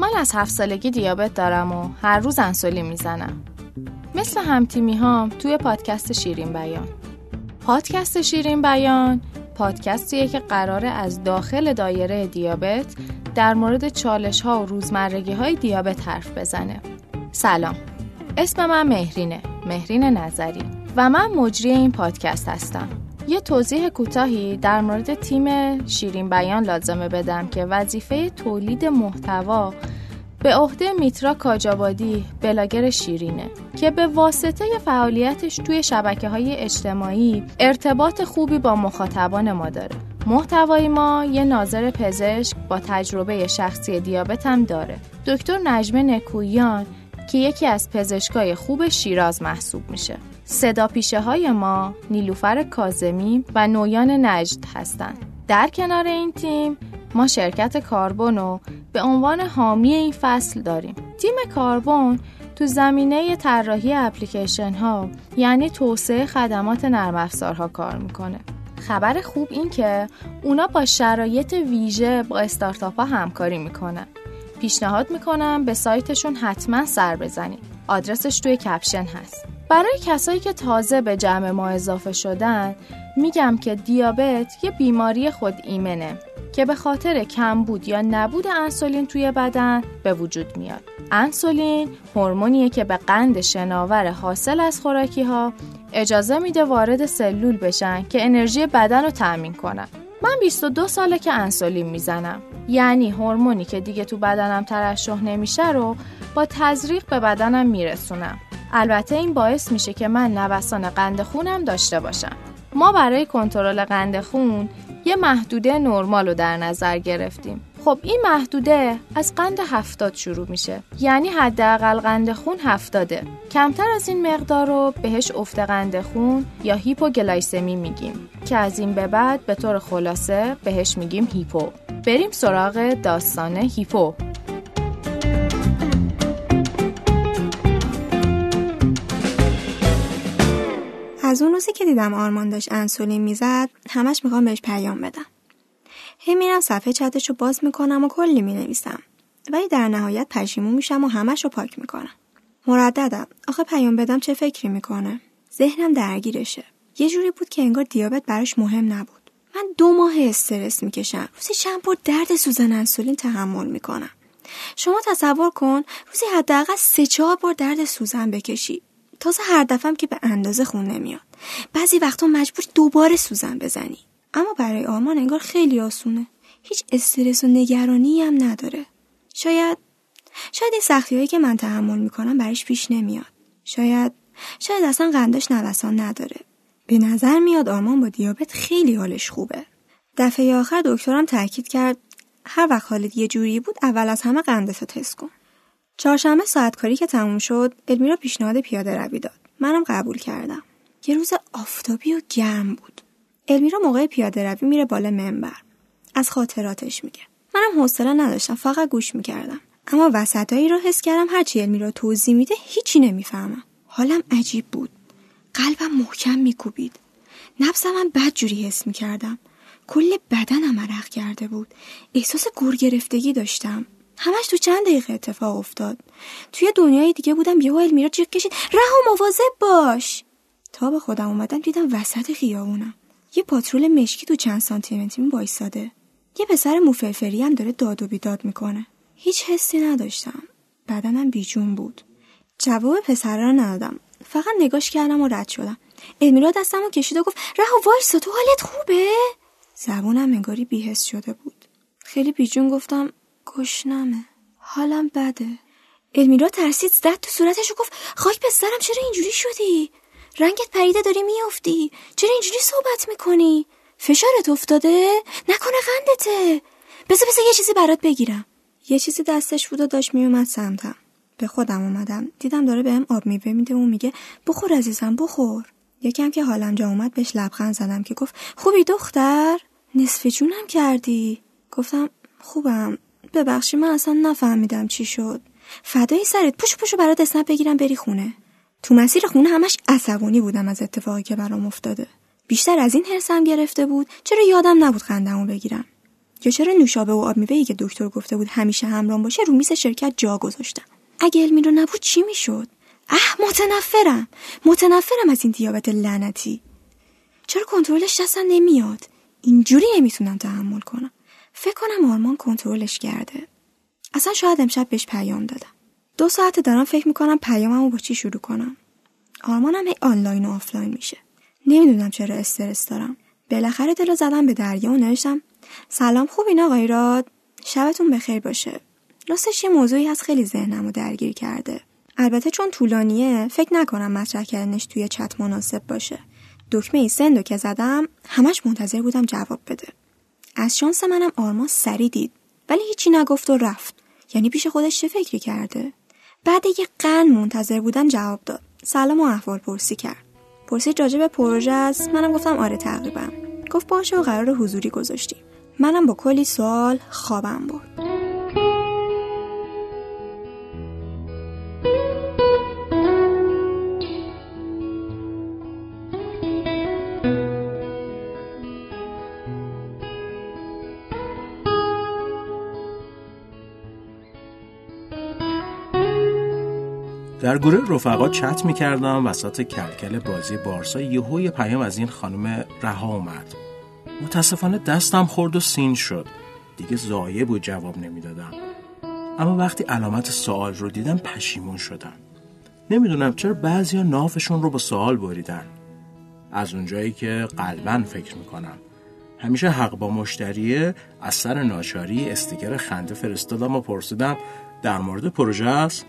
من از 7 سالگی دیابت دارم و هر روز انسولین میزنم. مثل همتیمی هام توی پادکست شیرین بیان. پادکست شیرین بیان پادکستیه که قراره از داخل دایره دیابت در مورد چالش ها و روزمرگی های دیابت حرف بزنه. سلام، اسم من مهرین نظری و من مجری این پادکست هستم. یه توضیح کوتاهی در مورد تیم شیرین بیان لازمه بدم که وظیفه تولید محتوا به عهده میترا کاجابادی، بلاگر شیرینه که به واسطه فعالیتش توی شبکه‌های اجتماعی ارتباط خوبی با مخاطبان ما داره. محتوای ما یه ناظر پزشک با تجربه شخصی دیابت هم داره، دکتر نجمه نکویان که یکی از پزشکای خوب شیراز محسوب میشه. صدا پیشه های ما نیلوفر کاظمی و نویان نجد هستند. در کنار این تیم ما شرکت کاربونو به عنوان حامی این فصل داریم. تیم کاربون تو زمینه طراحی اپلیکیشن ها یعنی توسعه خدمات نرم افزارها کار میکنه. خبر خوب این که اونا با شرایط ویژه با استارتاپ ها همکاری میکنن. پیشنهاد میکنم به سایتشون حتما سر بزنید. آدرسش توی کپشن هست. برای کسایی که تازه به جمع ما اضافه شدن میگم که دیابت یه بیماری خود ایمنه که به خاطر کمبود یا نبود انسولین توی بدن به وجود میاد. انسولین هورمونیه که به قند شناور حاصل از خوراکی‌ها اجازه میده وارد سلول بشن که انرژی بدن رو تأمین کنن. من 22 ساله که انسولین میزنم، یعنی هورمونی که دیگه تو بدنم ترشح نمیشه رو با تزریق به بدنم میرسونم. البته این باعث میشه که من نوسان قند خونم داشته باشم. ما برای کنترل قند خون یه محدوده نرمال رو در نظر گرفتیم. خب این محدوده از قند 70 شروع میشه، یعنی حداقل قند خون 70. کمتر از این مقدار رو بهش افت قند خون یا هیپوگلایسمی میگیم که از این به بعد به طور خلاصه بهش میگیم هیپو. بریم سراغ داستان هیپو. از اون روزی که دیدم آرمان داشت انسولین میزد، همش میخوام بهش پیام بدم. هی میرم صفحه چتش رو باز میکنم و کلی مینویسم. ولی در نهایت پشیمون میشم و همش رو پاک میکنم. مرددم. آخه پیام بدم چه فکری میکنه؟ ذهنم درگیرشه. یه جوری بود که انگار دیابت براش مهم نبود. من 2 ماه استرس میکشم. روزی چند بار درد سوزن انسولین تحمل میکنم. شما تصور کن روزی حداقل 3-4 بار درد سوزن بکشی. تازه هر دفعهم که به اندازه خون نمیاد. بعضی وقتا مجبور دوباره سوزن بزنی. اما برای آرمان انگار خیلی آسونه. هیچ استرس و نگرانی هم نداره. شاید این سختی‌هایی که من تحمل میکنم برایش پیش نمیاد. شاید اصلا قندش نوسان نداره. به نظر میاد آرمان با دیابت خیلی حالش خوبه. دفعه آخر دکترم تاکید کرد هر وقت حالت یه جوری بود اول از همه قندت رو تست کن. چهارشنبه ساعت کاری که تموم شد، المیرا پیشنهاد پیاده روی داد. منم قبول کردم. یه روز آفتابی و گرم بود. المیرا موقع پیاده روی میره بالا منبر. از خاطراتش میگه. منم حوصله نداشتم، فقط گوش میکردم. اما وسطایی رو حس کردم هرچی المیرا توضیح میده هیچی نمیفهمم. حالم عجیب بود. قلبم محکم میکوبید. نبضم بدجوری حس میکردم. کل بدنم عرق کرده بود. احساس گورگرفتگی داشتم. همش تو چند دقیقه اتفاق افتاد. توی دنیای دیگه بودم. یهو المیرا جیغ کشید رها، مواظب باش. تا به خودم اومدم دیدم وسط خیابونم یه پاترول مشکی تو چند سانتی‌متری وایساده. یه پسر موفرفری هم داره داد و بیداد میکنه. هیچ حسی نداشتم. بدنم بیجون بود. جواب پسر رو ندادم، فقط نگاش کردم و رد شدم. المیرا دستمو کشید و گفت رها، وایسا، تو حالت خوبه؟ زبونم انگاری بی‌حس شده بود. خیلی بیجون گفتم گشنمه، حالم بده. المیرا ترسید، زد تو صورتش و گفت خاک به سرم، چرا اینجوری شدی؟ رنگت پریده، داری میافتی. چرا اینجوری صحبت میکنی؟ فشارت افتاده؟ نکنه قندته. بذار یه چیزی برات بگیرم. یه چیزی دستش بود و داشت میومد سمتم. به خودم اومدم، دیدم داره بهم آب میوه میده و میگه بخور عزیزم بخور. یکم که حالم جا اومد بهش لبخند زدم که گفت خوبی دختر؟ نصف جونم کردی. گفتم خوبم، ببخشی من اصلا نفهمیدم چی شد. فدای سرت، پوشو برات اسنپ بگیرم بری خونه. تو مسیر خونه همش عصبانی بودم از اتفاقی که برام افتاده. بیشتر از این حرصم گرفته بود چرا یادم نبود قندمو بگیرم. یا چرا نوشابه و آب میوه‌ای که دکتر گفته بود همیشه همراه باشه رو میز شرکت جا گذاشتم؟ اگه المیرا نبود چی میشد؟ متنفرم از این دیابت لعنتی. چرا کنترلش دستم نمیاد؟ اینجوری نمیتونم تحمل کنم. فکر کنم آرمان کنترلش کرده. اصلا شاید امشب بهش پیام دادم. 2 ساعته دارم فکر میکنم پیاممو با چی شروع کنم. آرمانم هی آنلاین و آفلاین میشه. نمیدونم چرا استرس دارم. بالاخره دل زدم به دریا و نوشتم سلام خوبین آقای راد، شبتون بخیر باشه. راستش یه موضوعی هست خیلی ذهنمو درگیر کرده. البته چون طولانیه فکر نکنم مطرح کردنش توی چت مناسب باشه. دکمه سندو که زدم همش منتظر بودم جواب بده. از شانس منم آرمان سری دید ولی هیچی نگفت و رفت. یعنی پیش خودش چه فکری کرده؟ بعد یه قرن منتظر بودن جواب داد. سلام و احوال پرسی کرد. پرسید راجع به پروژه است. منم گفتم آره تقریبا. گفت باشه و قرار حضوری گذاشتیم. منم با کلی سوال خوابم برد. در گروه رفقا چت می‌کردم، وسط کلکل بازی بارسا یهو یه پیام از این خانم رها اومد. متاسفانه دستم خورد و سین شد. دیگه زایه بود جواب نمیدادم. اما وقتی علامت سوال رو دیدم پشیمون شدم. نمیدونم چرا بعضیا نافشون رو با سوال بریدن. از اونجایی که قلباً فکر میکنم همیشه حق با مشتریه، از سر ناچاری استیکر خنده فرستادم و پرسیدم در مورد پروژه است.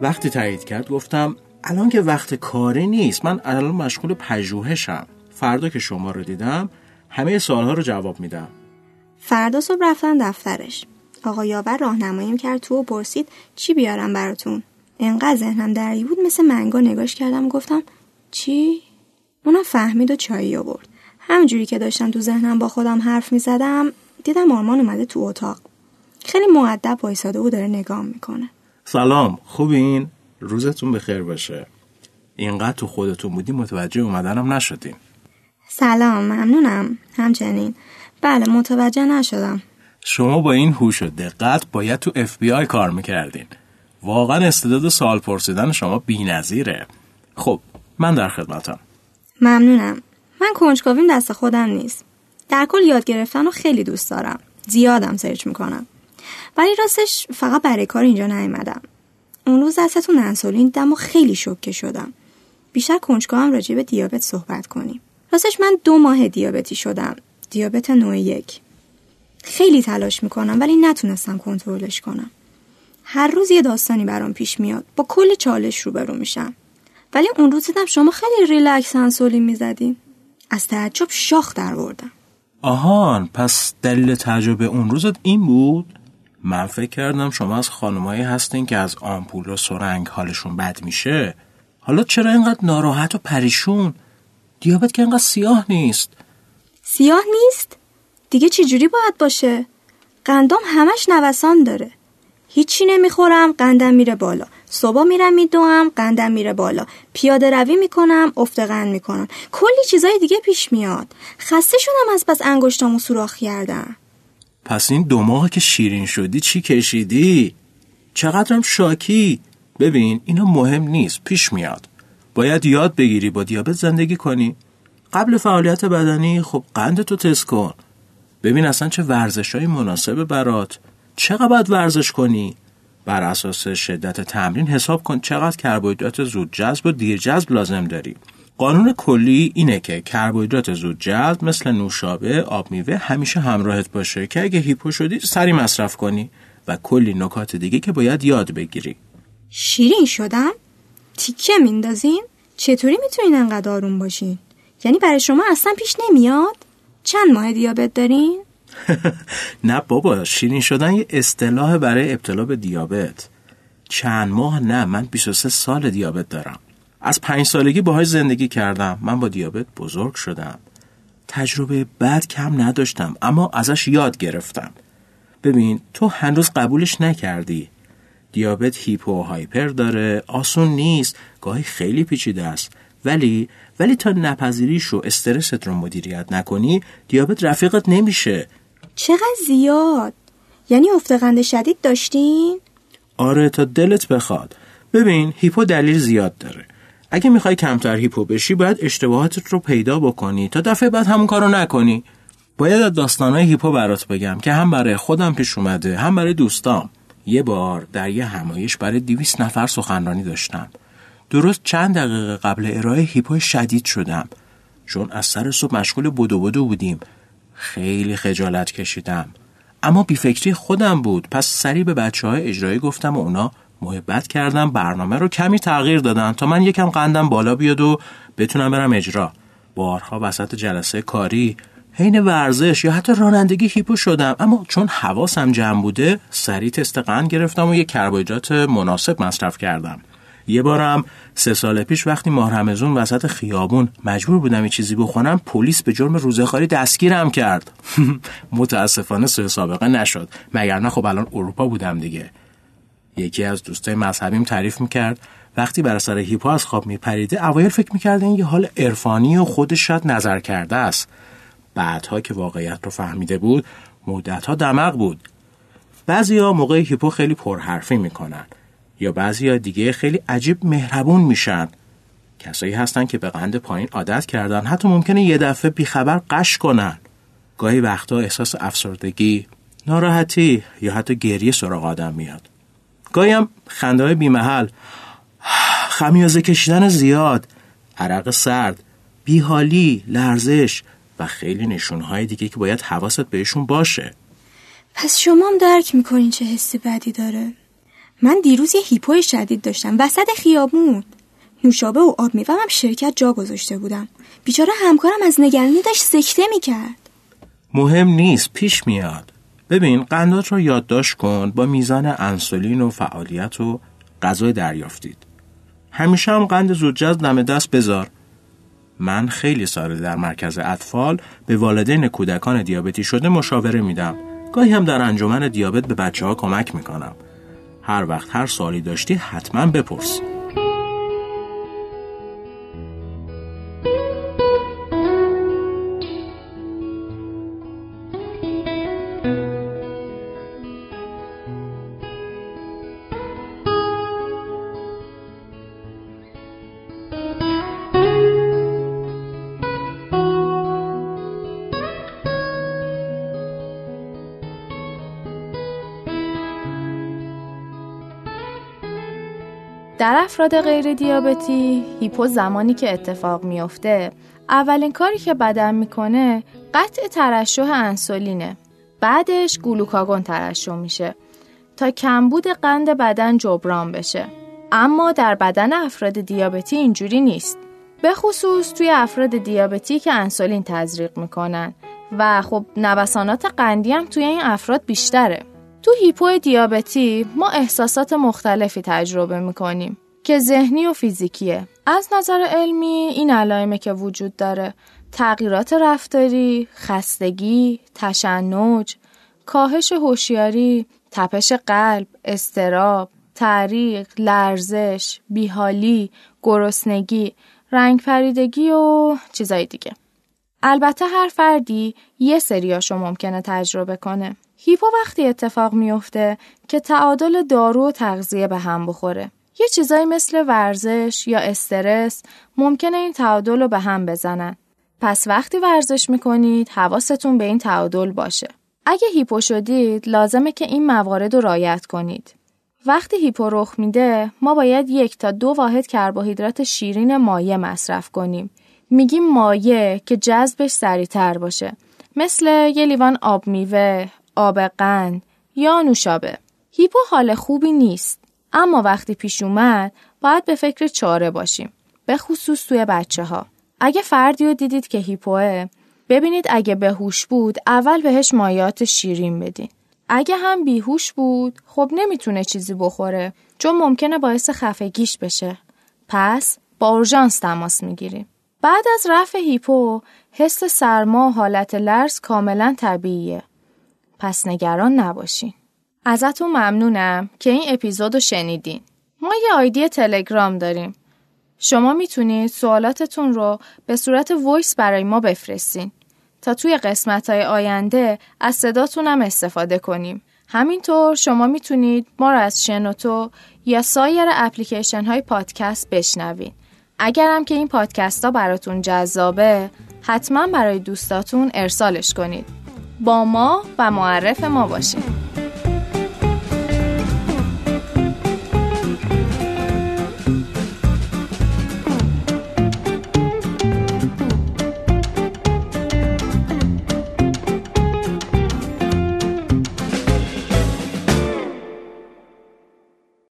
وقتی تایید کرد گفتم الان که وقت کاری نیست، من الان مشغول پژوهشم. فردا که شما رو دیدم همه سوالها رو جواب میدم. فردا صبح رفتم دفترش. آقا یاور راهنماییم کرد تو و پرسید چی بیارم براتون. انقدر ذهنم درگیر بود مثل منگا نگاش کردم گفتم چی؟ اونم فهمید و چایی آورد. همونجوری که داشتم تو ذهنم با خودم حرف میزدم دیدم آرمان اومده تو اتاق. خیلی مؤدب وایساده و داره نگاه میکنه. سلام خوبین؟ روزتون بخیر باشه. اینقدر تو خودتون بودی متوجه اومدنم نشدین. سلام ممنونم. همچنین. بله متوجه نشدم. شما با این هوش و دقت باید تو FBI کار میکردین. واقعا استعداد سوال پرسیدن شما بی‌نظیره. خب من در خدمتم. ممنونم. من کنجکاویم دست خودم نیست. در کل یاد گرفتن رو خیلی دوست دارم. زیادم سرچ میکنم. ولی راستش فقط برای کار اینجا نیومدم. اون روز دستتون انسولین دیدم و خیلی شوکه شدم. بیشتر کنجکاوم راجع به دیابت صحبت کنیم. راستش من 2 ماه دیابتی شدم. دیابت نوع 1. خیلی تلاش میکنم ولی نتونستم کنترلش کنم. هر روز یه داستانی برام پیش میاد. با کل چالش روبرو میشم. ولی اون روز دیدم شما خیلی ریلکس انسولین میزدین. از تعجب شاخ درآوردم. آهان پس دلیل تعجب اون روزت این بود؟ من فکر کردم شما از خانمایی هستین که از آمپول و سرنگ حالشون بد میشه. حالا چرا اینقدر ناراحت و پریشون؟ دیابت که اینقدر سیاه نیست. سیاه نیست؟ دیگه چی جوری باید باشه؟ قندم همش نوسان داره. هیچی نمیخورم قندم میره بالا. صبح میرم میدوام قندم میره بالا. پیاده روی میکنم افت قند میکنم. کلی چیزای دیگه پیش میاد. خسته شدم از بس انگشتامو سوراخ کردم. پس این 2 ماه که شیرین شدی چی کشیدی؟ چقدرم شاکی. ببین اینا مهم نیست، پیش میاد. باید یاد بگیری با دیابت زندگی کنی. قبل فعالیت بدنی خب قندتو تست کن. ببین اصلا چه ورزشای مناسبه برات. چقدر باید ورزش کنی؟ بر اساس شدت تمرین حساب کن چقدر کربوهیدرات زود جذب و دیر جذب لازم داری. قانون کلی اینه که کربوهیدرات زود جذب مثل نوشابه، آب میوه همیشه همراهت باشه که اگه هیپو شدی سری مصرف کنی و کلی نکات دیگه که باید یاد بگیری. شیرین شدم؟ تیکه میندازین؟ چطوری میتونین انقدر آروم باشین؟ یعنی برای شما اصلا پیش نمیاد؟ چند ماه دیابت دارین؟ نه بابا، شیرین شدن یه اصطلاح برای ابتلا به دیابت. چند ماه نه، من 23 سال دیابت دارم. از 5 سالگی باهاش زندگی کردم. من با دیابت بزرگ شدم. تجربه بد کم نداشتم اما ازش یاد گرفتم. ببین تو هنوز قبولش نکردی. دیابت هیپو و هایپر داره، آسون نیست، گاهی خیلی پیچیده است. ولی تا نپذیریش و استرست رو مدیریت نکنی دیابت رفیقت نمیشه. چقدر زیاد. یعنی افتقند شدید داشتین؟ آره تا دلت بخواد. ببین هیپو دلیل زیاد داره. اگه میخوای کمتر هیپو بشی باید اشتباهاتت رو پیدا بکنی تا دفعه بعد همون کارو نکنی. باید از داستانای هیپو برات بگم که هم برای خودم پیش اومده هم برای دوستام. یه بار در یه همایش برای 200 نفر سخنرانی داشتم. درست چند دقیقه قبل ارائه هیپو شدید شدم. چون از سر صبح مشغول بدو بودیم. خیلی خجالت کشیدم. اما بیفکری خودم بود. پس سری به بچه‌های اجرایی گفتم و اونا محبت کردن برنامه رو کمی تغییر دادن تا من یکم قندم بالا بیاد و بتونم برم اجرا. بارها وسط جلسه کاری، حین ورزش یا حتی رانندگی هیپو شدم، اما چون حواسم جمع بوده سریع تست قند گرفتم و یک کربوهیدرات مناسب مصرف کردم. یه بارم 3 سال پیش وقتی ماه رمضان وسط خیابون مجبور بودم یه چیزی بخورم، پلیس به جرم روزه‌خواری دستگیرم کرد. متاسفانه سابقه نشد، مگرنه خب الان اروپا بودم دیگه. یکی از دوستای مذهبیم تعریف میکرد وقتی برای سر هیپو از خواب میپریده اوایل فکر میکرد این یه حال عرفانی و خودش شاید نظر کرده است. بعدها که واقعیت رو فهمیده بود مدت‌ها دماغ بود. بعضیا موقع هیپو خیلی پرحرفی میکنن یا بعضیا دیگه خیلی عجیب مهربون میشن. کسایی هستن که به قند پایین عادت کردن، حتی ممکنه یه دفعه بیخبر قش کنن. گاهی وقتا احساس افسردگی، ناراحتی یا حتی گریه سراغ آدم میاد. گاهی هم خنده‌های بی‌محل، خمیازه کشیدن زیاد، عرق سرد، بی‌حالی، لرزش و خیلی نشونهای دیگه که باید حواست بهشون باشه. پس شما هم درک میکنین چه حسی بدی داره. من دیروز یه هیپوی شدید داشتم وسط خیابون. نوشابه و آب میوه‌ام هم شرکت جا گذاشته بودم. بیچاره همکارم از نگرانی داشت سکته میکرد. مهم نیست، پیش میاد. ببین قندات رو یادداشت کن، با میزان انسولین و فعالیت و غذای دریافتید. همیشه هم قند زودجذب دم دست بذار. من خیلی سال در مرکز اطفال به والدین کودکان دیابتی شده مشاوره میدم. گاهی هم در انجمن دیابت به بچه‌ها کمک میکنم. هر وقت هر سوالی داشتی حتما بپرس. در افراد غیر دیابتی هیپو زمانی که اتفاق میفته اولین کاری که بدن میکنه قطع ترشح انسولینه. بعدش گلوکاگون ترشح میشه تا کمبود قند بدن جبران بشه. اما در بدن افراد دیابتی اینجوری نیست، به خصوص توی افراد دیابتی که انسولین تزریق میکنن و خب نوسانات قندی هم توی این افراد بیشتره. تو هیپو دیابتی ما احساسات مختلفی تجربه میکنیم که ذهنی و فیزیکیه. از نظر علمی این علائمی که وجود داره تغییرات رفتاری، خستگی، تشنج، کاهش هوشیاری، تپش قلب، اضطراب، تعریق، لرزش، بیحالی، گرسنگی، رنگ پریدگی و چیزای دیگه. البته هر فردی یه سریاشو ممکنه تجربه کنه. هیپو وقتی اتفاق میفته که تعادل دارو و تغذیه به هم بخوره. یه چیزایی مثل ورزش یا استرس ممکنه این تعادل رو به هم بزنن. پس وقتی ورزش میکنید حواستون به این تعادل باشه. اگه هیپو شدید لازمه که این موارد رو رعایت کنید. وقتی هیپو رخ میده ما باید 1 تا 2 واحد کربوهیدرات شیرین مایع مصرف کنیم. میگیم مایع که جذبش سریع‌تر باشه. مثل یه لیوان آب میوه، آب قند یا نوشابه. هیپو حال خوبی نیست، اما وقتی پیش اومد باید به فکر چاره باشیم، به خصوص توی بچه ها. اگه فردی رو دیدید که هیپوه، ببینید اگه بهوش بود اول بهش مایعات شیرین بدین. اگه هم بیهوش بود خب نمیتونه چیزی بخوره چون ممکنه باعث خفگیش بشه. پس با اورژانس تماس میگیریم. بعد از رفع هیپو حس سرما و حالت لرز کاملا طبیعیه. پس نگران نباشین. ازتون ممنونم که این اپیزودو شنیدین. ما یه آیدی تلگرام داریم. شما میتونید سوالاتتون رو به صورت وایس برای ما بفرستین. تا توی قسمت‌های آینده از صداتونم استفاده کنیم. همینطور شما میتونید ما رو از شنوتو یا سایر اپلیکیشن‌های پادکست بشنوید. اگرم که این پادکست‌ها براتون جذابه، حتما برای دوستاتون ارسالش کنید. با ما و معرف ما باشید.